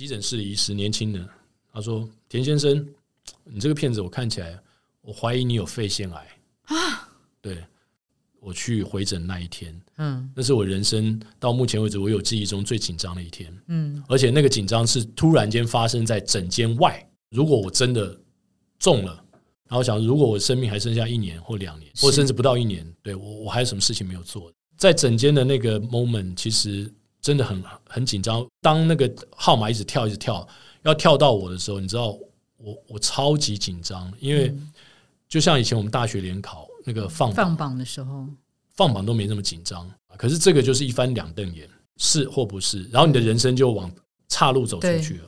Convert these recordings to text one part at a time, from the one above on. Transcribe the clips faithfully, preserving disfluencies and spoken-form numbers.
急诊室的医师，年轻人，他说：“田先生，你这个片子我看起来，我怀疑你有肺腺癌啊。”对，我去回诊那一天，嗯，那是我人生到目前为止我有记忆中最紧张的一天，嗯，而且那个紧张是突然间发生在诊间外。如果我真的中了，然后想如果我生命还剩下一年或两年，或甚至不到一年，对，我我还有什么事情没有做？在诊间的那个 moment， 其实真的很很紧张。当那个号码一直跳，一直跳，要跳到我的时候，你知道我我超级紧张，因为就像以前我们大学联考那个放放榜的时候，放榜都没那么紧张，可是这个就是一翻两瞪眼，是或不是，然后你的人生就往岔路走出去了。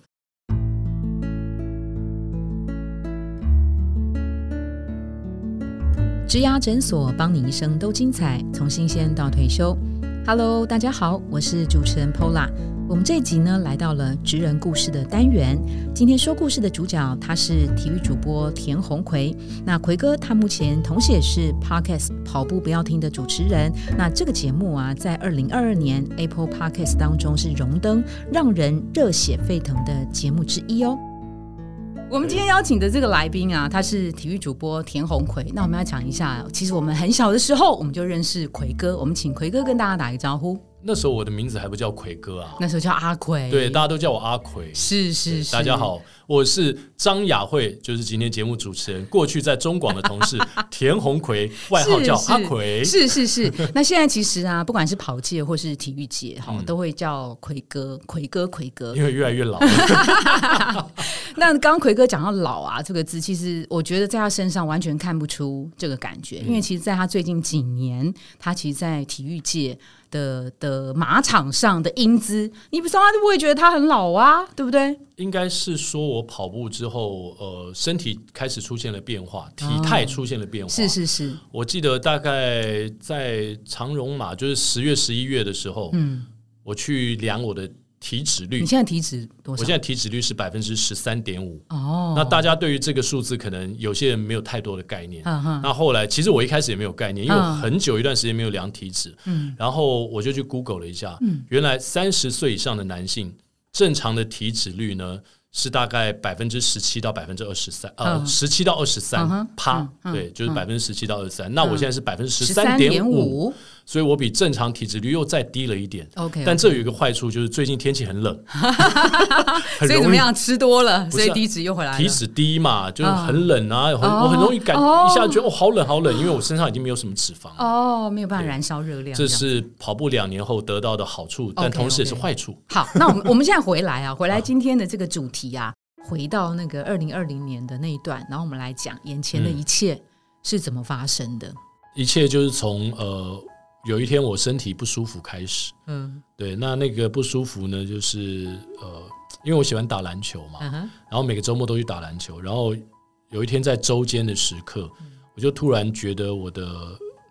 植牙诊所，帮你一生都精彩，从新鲜到退休。Hello， 大家好，我是主持人 Pola。我们这一集呢，来到了职人故事的单元。今天说故事的主角，他是体育主播田宏奎。那奎哥他目前同时也是 Podcast 跑步不要停的主持人。那这个节目啊，在二零二二年 Apple Podcast 当中是荣登让人热血沸腾的节目之一哦。我们今天邀请的这个来宾啊，他是体育主播田宏奎。那我们要讲一下，其实我们很小的时候我们就认识奎哥，我们请奎哥跟大家打一个招呼。那时候我的名字还不叫奎哥啊，那时候叫阿奎，对，大家都叫我阿奎。是是是，大家好，我是张雅慧，就是今天节目主持人，过去在中广的同事田宏奎，外号叫阿奎。是是 是, 是, 是那现在其实啊，不管是跑界或是体育界、嗯、都会叫奎哥奎哥奎哥，因为越来越老了。那刚刚奎哥讲到老啊这个字，其实我觉得在他身上完全看不出这个感觉、嗯、因为其实在他最近几年，他其实在体育界的, 的马场上的英姿，你不知道他就不会觉得他很老啊，对不对？应该是说我跑步之后、呃、身体开始出现了变化，体态出现了变化、哦、是是是。我记得大概在长荣马，就是十月十一月的时候、嗯、我去量我的体脂率。你现在体脂多少？我现在体脂率是 百分之十三点五、哦、那大家对于这个数字可能有些人没有太多的概念、嗯、那后来其实我一开始也没有概念，因为我很久一段时间没有量体脂、嗯、然后我就去 Google 了一下、嗯、原来三十岁以上的男性正常的体脂率呢是大概 百分之十七到百分之二十三、呃嗯、十七到二十三、嗯嗯、对，就是 百分之十七到二十三、嗯、那我现在是 百分之十三点五， 所以我比正常体脂率又再低了一点。 okay, okay. 但这有一个坏处，就是最近天气很冷很所以怎么样，吃多了、啊、所以体脂又回来了。体脂低嘛，就是很冷啊、哦、很我很容易感、哦、一下觉得、哦、好冷好冷，因为我身上已经没有什么脂肪了，哦，没有办法燃烧热量。 这, 这是跑步两年后得到的好处，但同时也是坏处。 okay, okay. 好，那我们, 我们现在回来啊，回来今天的这个主题啊，回到那个二零二零年的那一段，然后我们来讲眼前的一切是怎么发生的。嗯、一切就是从呃有一天我身体不舒服开始。嗯，对，那那个不舒服呢，就是呃，因为我喜欢打篮球嘛，嗯、然后每个周末都去打篮球，然后有一天在周间的时刻、嗯，我就突然觉得我的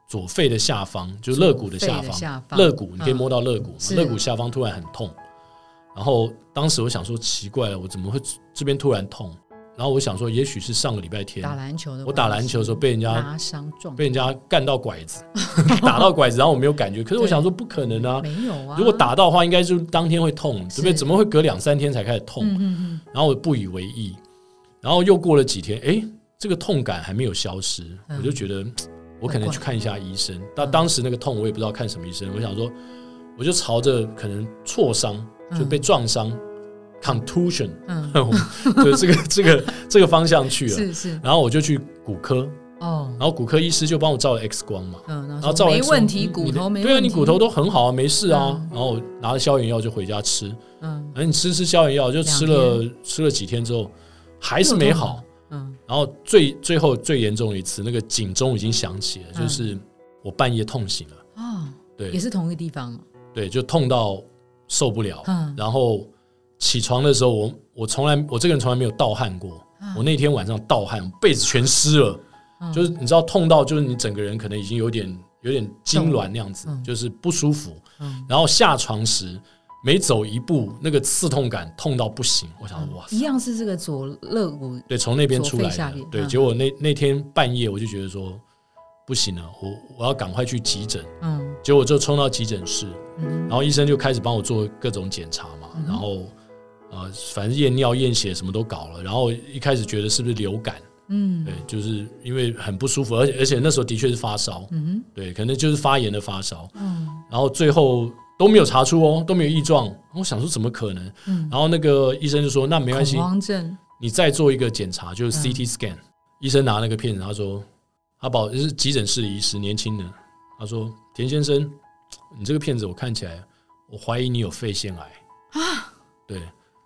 左肺的下方，就是肋骨的下方，肋骨你可以摸到肋骨，肋、嗯、骨下方突然很痛。然后当时我想说奇怪了，我怎么会这边突然痛，然后我想说也许是上个礼拜天打篮球的，我打篮球的时候被人家拉伤撞，被人家干到拐子打到拐子，然后我没有感觉，可是我想说不可能啊，没有啊，如果打到的话应该就当天会痛，对不对？怎么会隔两三天才开始痛？嗯嗯嗯，然后我不以为意，然后又过了几天，哎，这个痛感还没有消失、嗯、我就觉得我可能去看一下医生。但当时那个痛我也不知道看什么医生、嗯、我想说我就朝着可能挫伤，就被撞伤、嗯、contusion、嗯、就这个这个这个方向去了。是是。然后我就去骨科、哦、然后骨科医师就帮我照了 X 光嘛，嗯、然后照了 X 光没问题，骨头没问题，对啊，你骨头都很好啊，没事啊、嗯、然后我拿了消炎药就回家吃，嗯，然后你吃吃消炎药就吃了吃了几天之后还是没好，嗯，然后最最后最严重的一次，那个警钟已经响起了、嗯、就是我半夜痛醒了，哦，对，也是同一个地方，对，就痛到受不了、嗯、然后起床的时候我我从来我这个人从来没有盗汗过、嗯、我那天晚上盗汗，被子全湿了、嗯、就是你知道痛到就是你整个人可能已经有点有点痉挛那样子、嗯、就是不舒服、嗯、然后下床时每走一步那个刺痛感痛到不行，我想、嗯、哇，一样是这个左肋骨，对，从那边出来的、嗯、对，结果那那天半夜我就觉得说不行了，我我要赶快去急诊，嗯，结果就冲到急诊室、嗯、然后医生就开始帮我做各种检查嘛、嗯、然后呃，反正验尿验血什么都搞了，然后一开始觉得是不是流感，嗯，对，就是因为很不舒服，而且而且那时候的确是发烧，嗯，对，可能就是发炎的发烧，嗯，然后最后都没有查出哦，都没有异状，我想说怎么可能，嗯，然后那个医生就说那没关系，恐慌症，你再做一个检查，就是 C T scan，嗯，医生拿那个片子，他说阿宝是急诊室的医师，年轻人，他说田先生，你这个片子我看起来，我怀疑你有肺腺癌啊，对。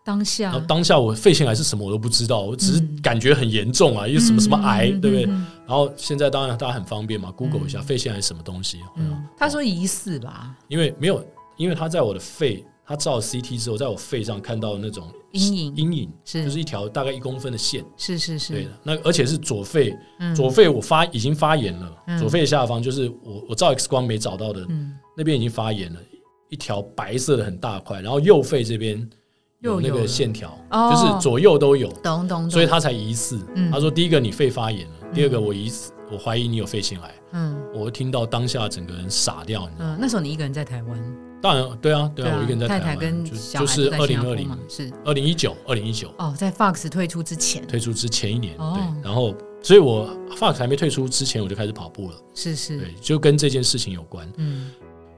当下，然后当下我肺腺癌是什么我都不知道，我只是感觉很严重啊，因为什么什么癌，对不对？然后现在当然大家很方便嘛 ，Google 一下肺腺癌是什么东西。他说疑似吧，因为没有，因为他在我的肺，他照 C T 之后，在我肺上看到那种阴影，阴影就是一条大概一公分的线，是是是，对，那而且是左肺，左肺我发已经发炎了，左肺下方就是我我照 X 光没找到的，那边已经发炎了，一条白色的很大块，然后右肺这边。有那个线条，哦，就是左右都有，懂懂懂，所以他才疑似，嗯，他说第一个你肺发炎了，嗯，第二个我疑似我怀疑你有肺腺癌，嗯，我听到当下整个人傻掉，你知道吗？嗯，那时候你一个人在台湾？当然对啊，对啊，对啊，我一个人在台湾，太太跟小孩就是二零二零，是二零一九，二零一九哦，在 Fox 退出之前，退出之前一年，哦，对，然后所以我 Fox 还没退出之前我就开始跑步了，是是，对，就跟这件事情有关，嗯。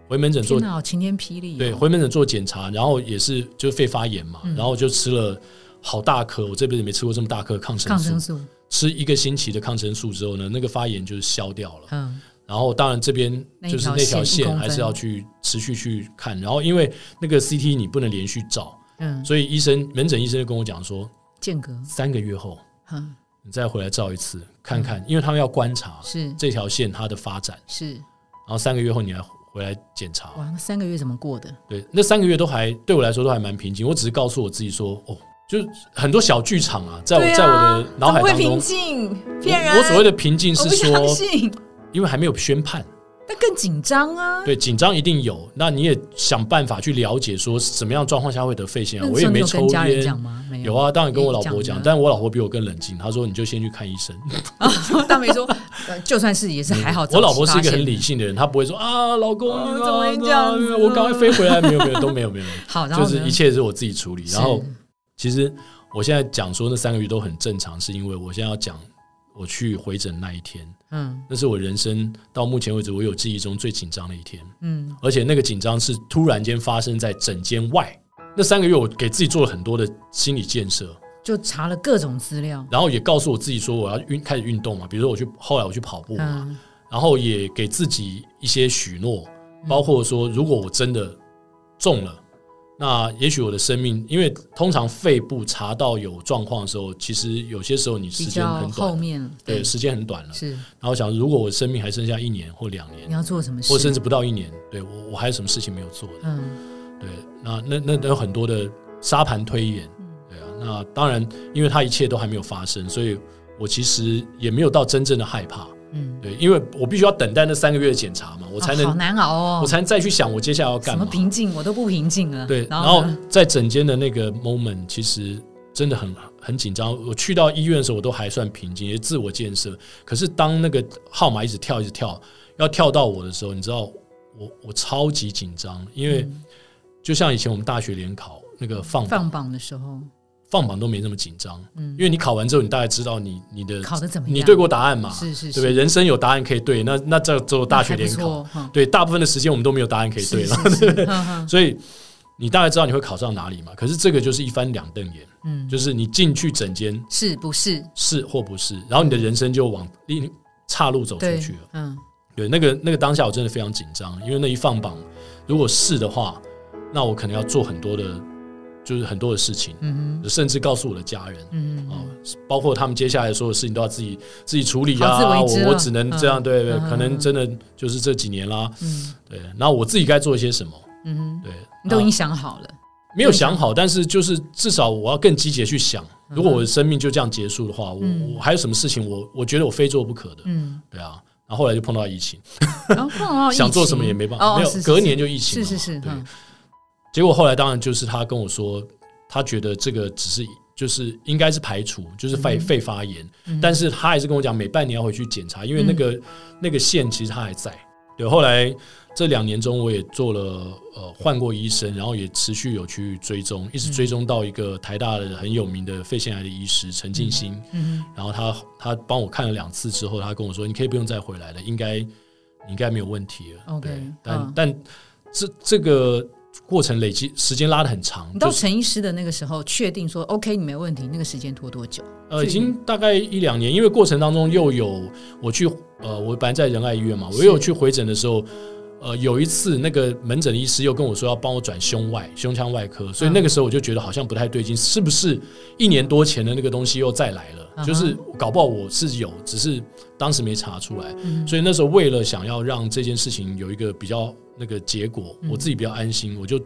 回门诊做，天哪，晴天霹雳，哦！对，回门诊做检查，然后也是就肺发炎嘛，嗯，然后就吃了好大颗，我这辈子没吃过这么大颗抗生素。抗生素吃一个星期的抗生素之后呢，那个发炎就是消掉了。嗯，然后当然这边就是那条线还是要去持续去看，然后因为那个 C T 你不能连续照，嗯，所以医生门诊医生就跟我讲说，间隔三个月后，嗯，你再回来照一次看看，嗯，因为他们要观察是这条线它的发展是，然后三个月后你还。回来检查，哇，那三个月怎么过的？对，那三个月都还对我来说都还蛮平静。我只是告诉我自己说，哦，就是很多小剧场啊，在我、啊、在我的脑海当中，怎么会平静？骗人！我所谓的平静是说，我不相信，因为还没有宣判，那更紧张啊。对，紧张一定有。那你也想办法去了解，说什么样状况下会得肺腺癌？我也没抽烟，跟家人讲吗？没有，有啊，当然跟我老婆讲，但我老婆比我更冷静，她说你就先去看医生。她没说。就算是也是还好，嗯，我老婆是一个很理性的人，她不会说啊，老公你怎么会这样子，我赶快飞回来，没有没有都没有没有，好，就是一切是我自己处理。然后其实我现在讲说那三个月都很正常，是因为我现在要讲我去回诊那一天，嗯，那是我人生到目前为止我有记忆中最紧张的一天，嗯，而且那个紧张是突然间发生在诊间外。那三个月我给自己做了很多的心理建设。就查了各种资料，然后也告诉我自己说我要开始运动嘛，比如说我去后来我去跑步嘛，嗯，然后也给自己一些许诺，包括说如果我真的中了，嗯，那也许我的生命，因为通常肺部查到有状况的时候，其实有些时候你时间很短，比较后面，对，对，时间很短了，是。然后想如果我生命还剩下一年或两年，你要做什么事，或甚至不到一年，对，我我还有什么事情没有做的，嗯，对，那那那有很多的沙盘推演。那当然因为它一切都还没有发生，所以我其实也没有到真正的害怕，嗯，对，因为我必须要等待那三个月的检查嘛，我才能，哦，好难熬哦，我才能再去想我接下来要干嘛，什么平静我都不平静了，对，然 后, 然后在整间的那个 moment 其实真的很很紧张，我去到医院的时候我都还算平静，也自我建设，可是当那个号码一直跳一直跳要跳到我的时候，你知道 我, 我超级紧张，因为就像以前我们大学联考那个放 榜, 放榜的时候放榜都没那么紧张，嗯，因为你考完之后，你大概知道你你的考得怎么样，你对过答案嘛，是是是，对不对？人生有答案可以对，那那这做大学联考，对，大部分的时间我们都没有答案可以对了，是是是，对不对？所以你大概知道你会考上哪里嘛？可是这个就是一翻两瞪眼，嗯，就是你进去诊间是不是是或不是，然后你的人生就往另岔路走出去了，嗯，对，那个那个当下我真的非常紧张，因为那一放榜，如果是的话，那我可能要做很多的。就是很多的事情，嗯，甚至告诉我的家人，嗯哦，包括他们接下来所有事情都要自己自己处理啊，我我只能这样，嗯，对，嗯，可能真的就是这几年啦，嗯，对，然后我自己该做一些什么，嗯，对，你都已经想好了？没有想好，但是就是至少我要更积极去想，嗯，如果我的生命就这样结束的话，嗯，我, 我还有什么事情我我觉得我非做不可的，嗯，对啊。然后后来就碰到疫情，哦，碰到疫情想做什么也没办法，哦，没有，是是是，隔年就疫情了，是是是，对。嗯，结果后来当然就是他跟我说他觉得这个只是就是应该是排除，就是肺肺发炎，嗯，但是他还是跟我讲每半年要回去检查，因为那个，嗯，那个线其实他还在，对，后来这两年中我也做了呃换过医生，然后也持续有去追踪，一直追踪到一个台大的很有名的肺腺癌的医师陈进兴，嗯嗯、然后他他帮我看了两次之后，他跟我说你可以不用再回来了，应该你应该没有问题了。Okay, 对，但、啊、但这这个过程累积时间拉得很长。你到陈医师的那个时候确定说 OK 你没问题，那个时间拖多久？呃，已经大概一两年，因为过程当中又有我去呃，我本来在仁爱医院嘛，我又有去回诊的时候，呃，有一次那个门诊医师又跟我说要帮我转胸外胸腔外科，所以那个时候我就觉得好像不太对劲，嗯、是不是一年多前的那个东西又再来了？嗯、就是搞不好我是有，只是当时没查出来，嗯、所以那时候为了想要让这件事情有一个比较那个结果，我自己比较安心，嗯、我就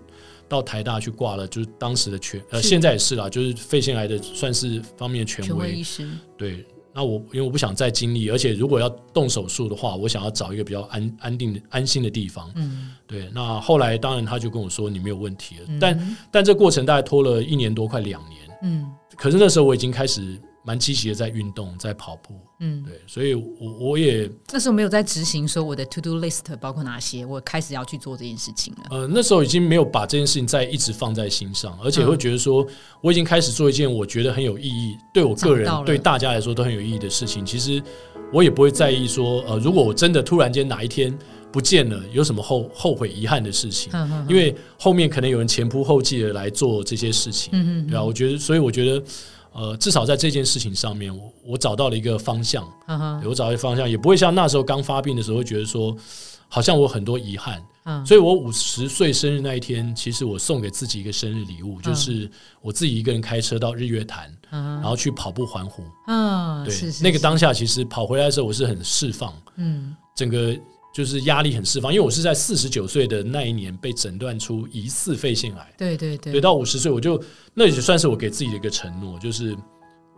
到台大去挂了，就是当时的权呃，现在也是啦，就是肺腺癌的算是方面的权威，权威医师。对，那我因为我不想再经历，而且如果要动手术的话，我想要找一个比较 安, 安定的安心的地方。嗯，对。那后来当然他就跟我说你没有问题了，嗯、但但这过程大概拖了一年多，快两年。嗯，可是那时候我已经开始蛮积极的在运动，在跑步。嗯，对，所以 我, 我也那时候没有在执行说我的 to do list 包括哪些，我开始要去做这件事情了。呃，那时候已经没有把这件事情再一直放在心上，而且会觉得说，嗯、我已经开始做一件我觉得很有意义，对我个人对大家来说都很有意义的事情。其实我也不会在意说，呃，如果我真的突然间哪一天不见了，有什么 后, 后悔遗憾的事情，嗯嗯嗯、因为后面可能有人前仆后继的来做这些事情。嗯嗯嗯对啊，我觉得，所以我觉得呃，至少在这件事情上面 我, 我找到了一个方向，uh-huh. 我找到一个方向，也不会像那时候刚发病的时候会觉得说好像我很多遗憾，uh-huh. 所以我五十岁生日那一天，其实我送给自己一个生日礼物，uh-huh. 就是我自己一个人开车到日月潭，uh-huh. 然后去跑步环湖，uh-huh. 对， uh-huh. 那个当下其实跑回来的时候我是很释放，uh-huh. 整个就是压力很释放，因为我是在四十九岁的那一年被诊断出疑似肺腺癌，对对对，对到五十岁我就那也算是我给自己的一个承诺，就是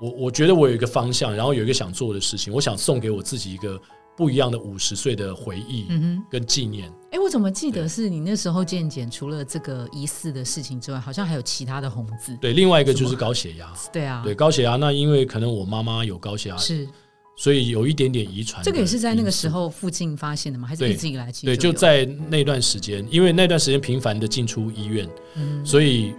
我我觉得我有一个方向，然后有一个想做的事情，我想送给我自己一个不一样的五十岁的回忆跟纪念。嗯欸、我怎么记得是你那时候健检除了这个疑似的事情之外，好像还有其他的红字？对，另外一个就是高血压。对啊，对高血压，那因为可能我妈妈有高血压是。所以有一点点遗传，这个也是在那个时候附近发现的吗？还是一直以来？对，就在那段时间，因为那段时间频繁的进出医院，嗯、所以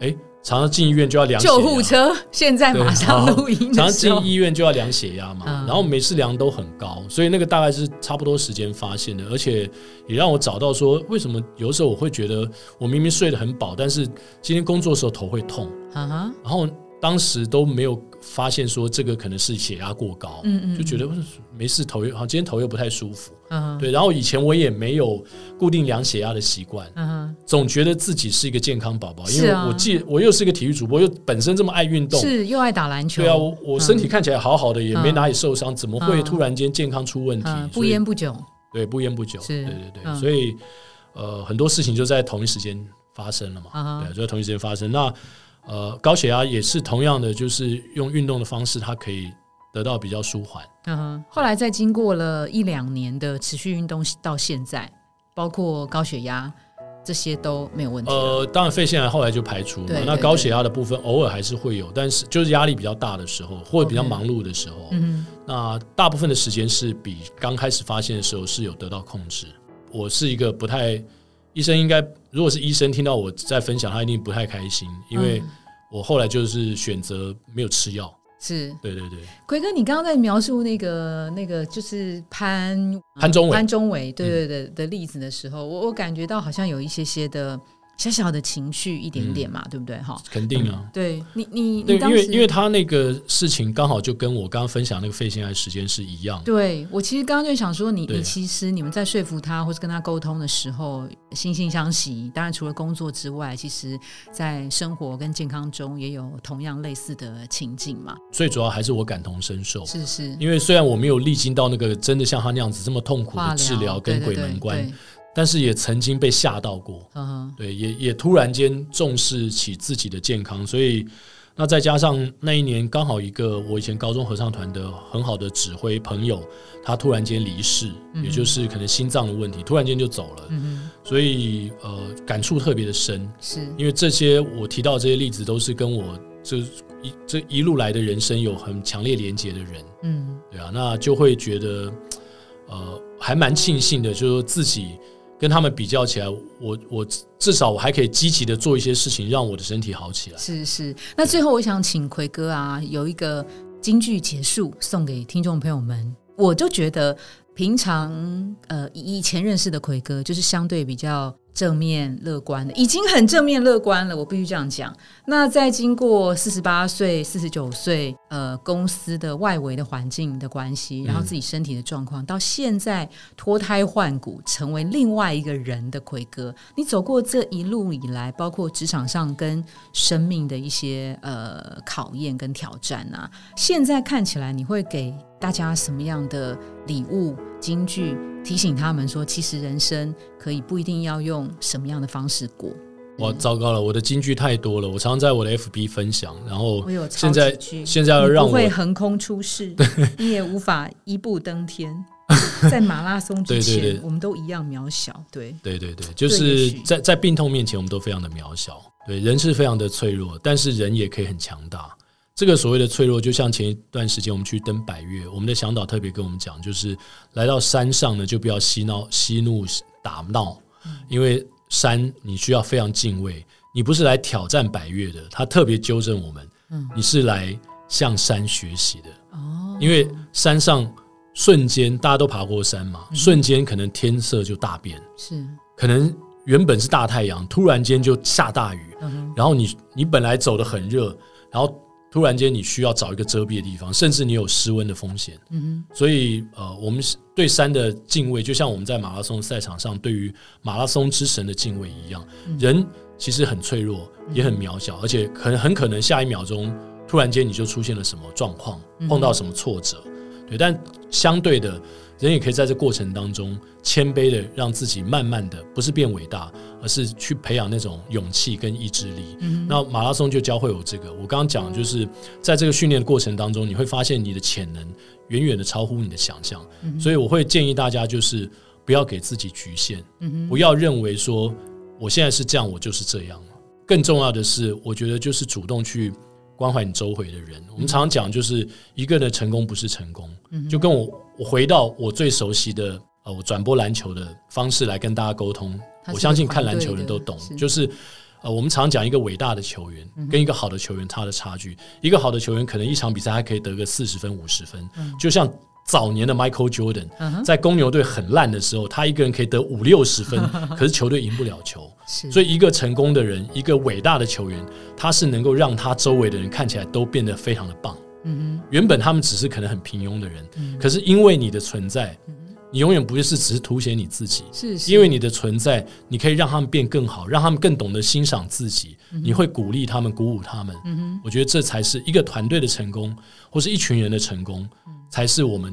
哎，常常进医院就要量血压，救护车现在马上录音的时候，常常进医院就要量血压嘛，嗯、然后每次量都很高，所以那个大概是差不多时间发现的，而且也让我找到说为什么有时候我会觉得我明明睡得很饱，但是今天工作的时候头会痛，嗯、然后当时都没有发现说这个可能是血压过高，嗯嗯就觉得没事，头又今天头又不太舒服，嗯、对。然后以前我也没有固定量血压的习惯，嗯、总觉得自己是一个健康宝宝，啊、因为我记我又是一个体育主播，又本身这么爱运动，是又爱打篮球，对啊，我，我身体看起来好好的，嗯、也没哪里受伤，怎么会突然间健康出问题？嗯、不烟不酒，对，不烟不酒，对对对，嗯、所以呃，很多事情就在同一时间发生了嘛，嗯、对，就在同一时间发生那。呃，高血压也是同样的，就是用运动的方式它可以得到比较舒缓，嗯、后来在经过了一两年的持续运动到现在，包括高血压这些都没有问题。呃，当然肺腺癌后来就排除了，那高血压的部分偶尔还是会有，但是就是压力比较大的时候或者比较忙碌的时候，嗯、那大部分的时间是比刚开始发现的时候是有得到控制。我是一个不太医生应该，如果是医生听到我在分享，他一定不太开心，因为我后来就是选择没有吃药。是，对对对。奎哥，你刚刚在描述那个那个就是潘潘中伟潘中伟对对对 的,、嗯、的例子的时候，我我感觉到好像有一些些的小小的情绪一点点嘛，嗯、对不对？肯定啊。嗯、对你你对你因为因为他那个事情刚好就跟我刚刚分享那个肺腺癌时间是一样的。对，我其实刚刚就想说你，你其实你们在说服他或是跟他沟通的时候，惺惺相惜。当然，除了工作之外，其实在生活跟健康中也有同样类似的情境嘛。最主要还是我感同身受，是是。因为虽然我没有历经到那个真的像他那样子这么痛苦的治疗跟鬼门关。对对对对，但是也曾经被吓到过，uh-huh. 对，也也突然间重视起自己的健康，所以那再加上那一年刚好一个我以前高中合唱团的很好的指挥朋友，他突然间离世，嗯、也就是可能心脏的问题，突然间就走了，嗯、所以呃感触特别的深，是因为这些我提到这些例子都是跟我这一这一路来的人生有很强烈连结的人，嗯，对啊，那就会觉得。呃还蛮庆幸的，就是自己跟他们比较起来，我我至少我还可以积极的做一些事情，让我的身体好起来。是是。那最后我想请奎哥啊，有一个金句结束送给听众朋友们。我就觉得平常呃以前认识的奎哥就是相对比较正面乐观的，已经很正面乐观了，我必须这样讲。那在经过四十八岁、四十九岁，呃，公司的外围的环境的关系，然后自己身体的状况，嗯、到现在脱胎换骨，成为另外一个人的奎哥，你走过这一路以来，包括职场上跟生命的一些呃考验跟挑战啊，现在看起来，你会给大家什么样的礼物、金句？提醒他们说其实人生可以不一定要用什么样的方式过。哇，糟糕了，我的金句太多了，我常常在我的 F B 分享，然后现在现在让我不会横空出世，你也无法一步登天在马拉松之前，对对对，我们都一样渺小。对对对对，就是在在病痛面前我们都非常的渺小。对，人是非常的脆弱，但是人也可以很强大。这个所谓的脆弱，就像前一段时间我们去登百岳，我们的向导特别跟我们讲，就是来到山上呢，就不要息怒、息怒打闹，因为山你需要非常敬畏。你不是来挑战百岳的，他特别纠正我们，你是来向山学习的。因为山上瞬间大家都爬过山嘛，瞬间可能天色就大变，是可能原本是大太阳，突然间就下大雨，然后你你本来走得很热，然后突然间你需要找一个遮蔽的地方，甚至你有失温的风险、嗯、所以、呃、我们对山的敬畏，就像我们在马拉松赛场上对于马拉松之神的敬畏一样、嗯、人其实很脆弱也很渺小、嗯、而且可能很可能下一秒钟突然间你就出现了什么状况，碰到什么挫折、嗯、对，但相对的人也可以在这过程当中谦卑的让自己慢慢的不是变伟大，而是去培养那种勇气跟意志力、嗯、那马拉松就教会我这个。我刚刚讲就是在这个训练的过程当中，你会发现你的潜能远远的超乎你的想象、嗯、所以我会建议大家就是不要给自己局限、嗯、不要认为说我现在是这样我就是这样。更重要的是我觉得就是主动去关怀你周围的人。我们常常讲就是一个人的成功不是成功、嗯、就跟我我回到我最熟悉的、呃、我转播篮球的方式来跟大家沟通，我相信看篮球人都懂，是就是、呃、我们常讲一个伟大的球员、嗯、跟一个好的球员他的差距，一个好的球员可能一场比赛还可以得个四十分五十分、嗯、就像早年的 Michael Jordan、嗯、在公牛队很烂的时候他一个人可以得五六十分可是球队赢不了球。所以一个成功的人，一个伟大的球员，他是能够让他周围的人看起来都变得非常的棒、嗯、原本他们只是可能很平庸的人、嗯、可是因为你的存在、嗯、你永远不是只是凸显你自己，是是因为你的存在你可以让他们变更好，让他们更懂得欣赏自己、嗯、你会鼓励他们鼓舞他们、嗯、我觉得这才是一个团队的成功或是一群人的成功，才是我们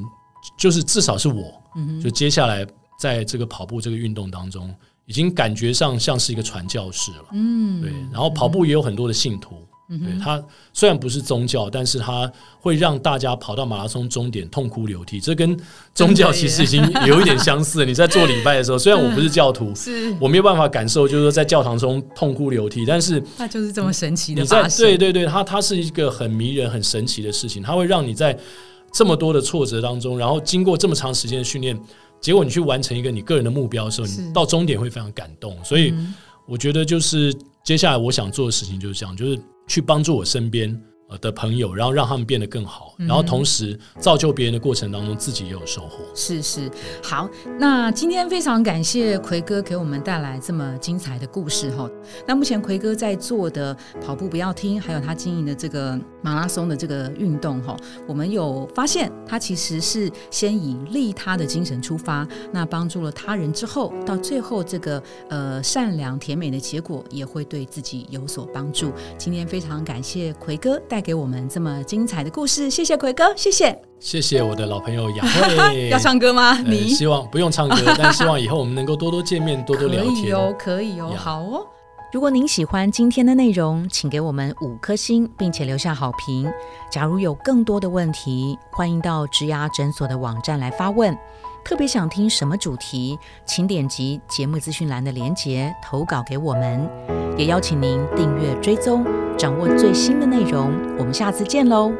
就是至少是我、嗯、就接下来在这个跑步这个运动当中已经感觉上像是一个传教士了、嗯、对，然后跑步也有很多的信徒、嗯、对，他虽然不是宗教，但是他会让大家跑到马拉松终点痛哭流涕，这跟宗教其实已经有一点相似你在做礼拜的时候，虽然我不是教徒是我没有办法感受就是说在教堂中痛哭流涕，但是他就是这么神奇的发生。对对对，他他是一个很迷人很神奇的事情，他会让你在这么多的挫折当中，然后经过这么长时间的训练，结果你去完成一个你个人的目标的时候，你到终点会非常感动。所以我觉得就是接下来我想做的事情就是这样，就是去帮助我身边的朋友，然后让他们变得更好、嗯、然后同时造就别人的过程当中自己也有收获。是是。好，那今天非常感谢奎哥给我们带来这么精彩的故事。那目前奎哥在做的跑步不要听，还有他经营的这个马拉松的这个运动，我们有发现他其实是先以利他的精神出发，那帮助了他人之后，到最后这个、呃、善良甜美的结果也会对自己有所帮助。今天非常感谢奎哥带给我们这么精彩的故事，谢谢奎哥，谢谢，谢谢我的老朋友雅慧。要唱歌吗？你、呃、希望不用唱歌，但希望以后我们能够多多见面，多多聊天。可以哦，可以哦，好哦。如果您喜欢今天的内容，请给我们五颗星，并且留下好评。假如有更多的问题，欢迎到植牙诊所的网站来发问。特别想听什么主题，请点击节目资讯栏的连结投稿给我们。也邀请您订阅追踪，掌握最新的内容。我们下次见喽。